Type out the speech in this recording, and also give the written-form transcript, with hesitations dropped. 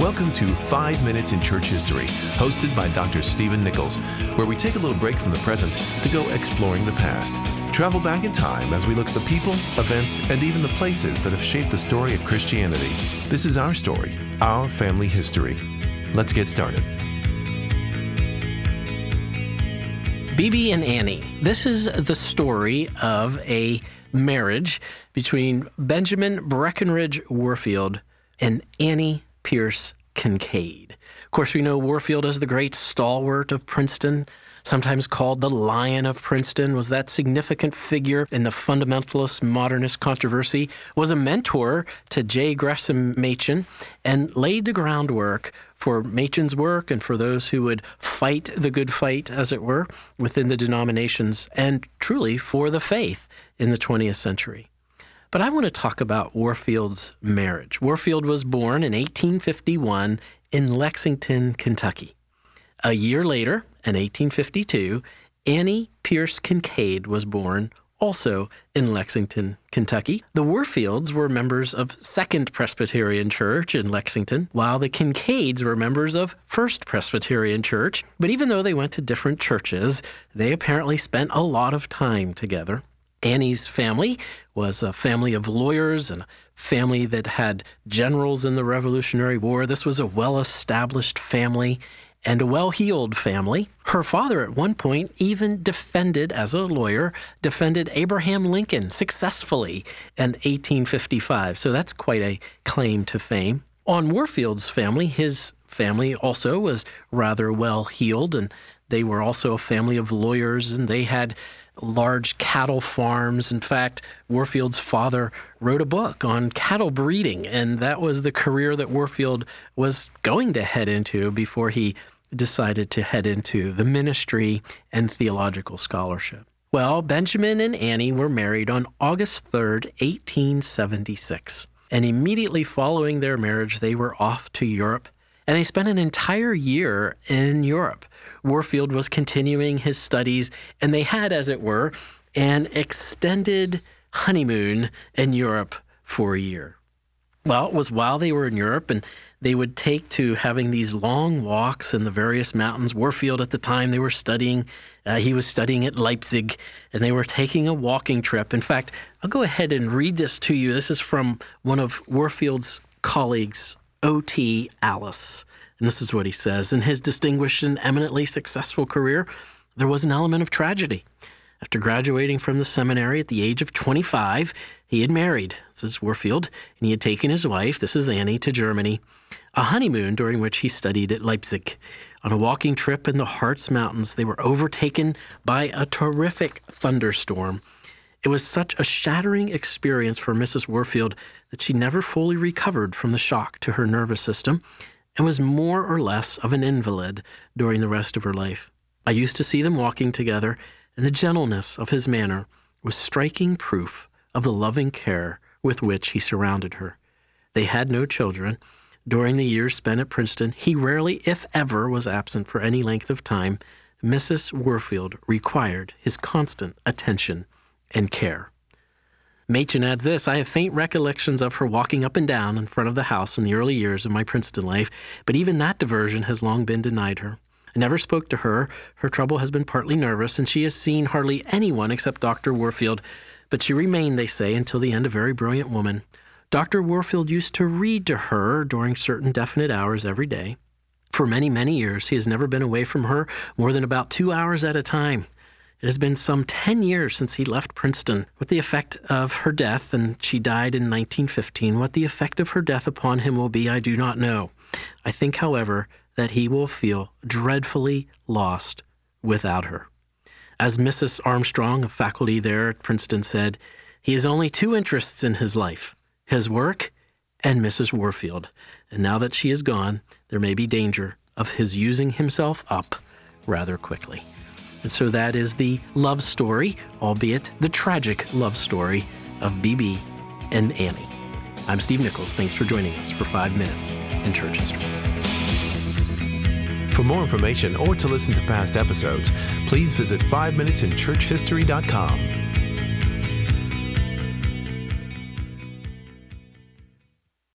Welcome to 5 Minutes in Church History, hosted by Dr. Stephen Nichols, where we take a little break from the present to go exploring the past. Travel back in time as we look at the people, events, and even the places that have shaped the story of Christianity. This is our story, our family history. Let's get started. Bebe and Annie. This is the story of a marriage between Benjamin Breckenridge Warfield and Annie Pierce Kincaid. Of course, we know Warfield as the great stalwart of Princeton, sometimes called the Lion of Princeton, was that significant figure in the fundamentalist modernist controversy, was a mentor to J. Gresham Machen, and laid the groundwork for Machen's work and for those who would fight the good fight, as it were, within the denominations, and truly for the faith in the 20th century. But I want to talk about Warfield's marriage. Warfield was born in 1851 in Lexington, Kentucky. A year later, in 1852, Annie Pierce Kincaid was born, also in Lexington, Kentucky. The Warfields were members of Second Presbyterian Church in Lexington, while the Kincaids were members of First Presbyterian Church. But even though they went to different churches, they apparently spent a lot of time together. Annie's family was a family of lawyers and a family that had generals in the Revolutionary War. This was a well-established family and a well-heeled family. Her father at one point even defended, as a lawyer, defended Abraham Lincoln successfully in 1855. So that's quite a claim to fame. On Warfield's family, his family also was rather well-heeled, and they were also a family of lawyers, and they had large cattle farms. In fact, Warfield's father wrote a book on cattle breeding, and that was the career that Warfield was going to head into before he decided to head into the ministry and theological scholarship. Well, Benjamin and Annie were married on August 3rd, 1876, and immediately following their marriage, they were off to Europe, and they spent an entire year in Europe. Warfield was continuing his studies, and they had, as it were, an extended honeymoon in Europe for a year. Well, it was while they were in Europe, and they would take to having these long walks in the various mountains. Warfield, at the time they were studying, he was studying at Leipzig, and they were taking a walking trip. In fact, I'll go ahead and read this to you. This is from one of Warfield's colleagues, O.T. Alice. And this is what he says. In his distinguished and eminently successful career, there was an element of tragedy. After graduating from the seminary at the age of 25, he had married, this is Warfield, and he had taken his wife, this is Annie, to Germany, a honeymoon during which he studied at Leipzig. On a walking trip in the Harz Mountains, they were overtaken by a terrific thunderstorm. It was such a shattering experience for Mrs. Warfield that she never fully recovered from the shock to her nervous system, and was more or less of an invalid during the rest of her life. I used to see them walking together, and the gentleness of his manner was striking proof of the loving care with which he surrounded her. They had no children. During the years spent at Princeton, he rarely, if ever, was absent for any length of time. Mrs. Warfield required his constant attention and care. Machen adds this, I have faint recollections of her walking up and down in front of the house in the early years of my Princeton life, but even that diversion has long been denied her. I never spoke to her. Her trouble has been partly nervous, and she has seen hardly anyone except Dr. Warfield, but she remained, they say, until the end a very brilliant woman. Dr. Warfield used to read to her during certain definite hours every day. For many, many years, he has never been away from her more than about 2 hours at a time. It has been some 10 years since he left Princeton. What the effect of her death, and she died in 1915, what the effect of her death upon him will be, I do not know. I think, however, that he will feel dreadfully lost without her. As Mrs. Armstrong, a faculty there at Princeton, said, he has only two interests in his life, his work and Mrs. Warfield. And now that she is gone, there may be danger of his using himself up rather quickly. And so that is the love story, albeit the tragic love story, of Bebe and Annie. I'm Steve Nichols. Thanks for joining us for 5 Minutes in Church History. For more information or to listen to past episodes, please visit 5minutesinchurchhistory.com.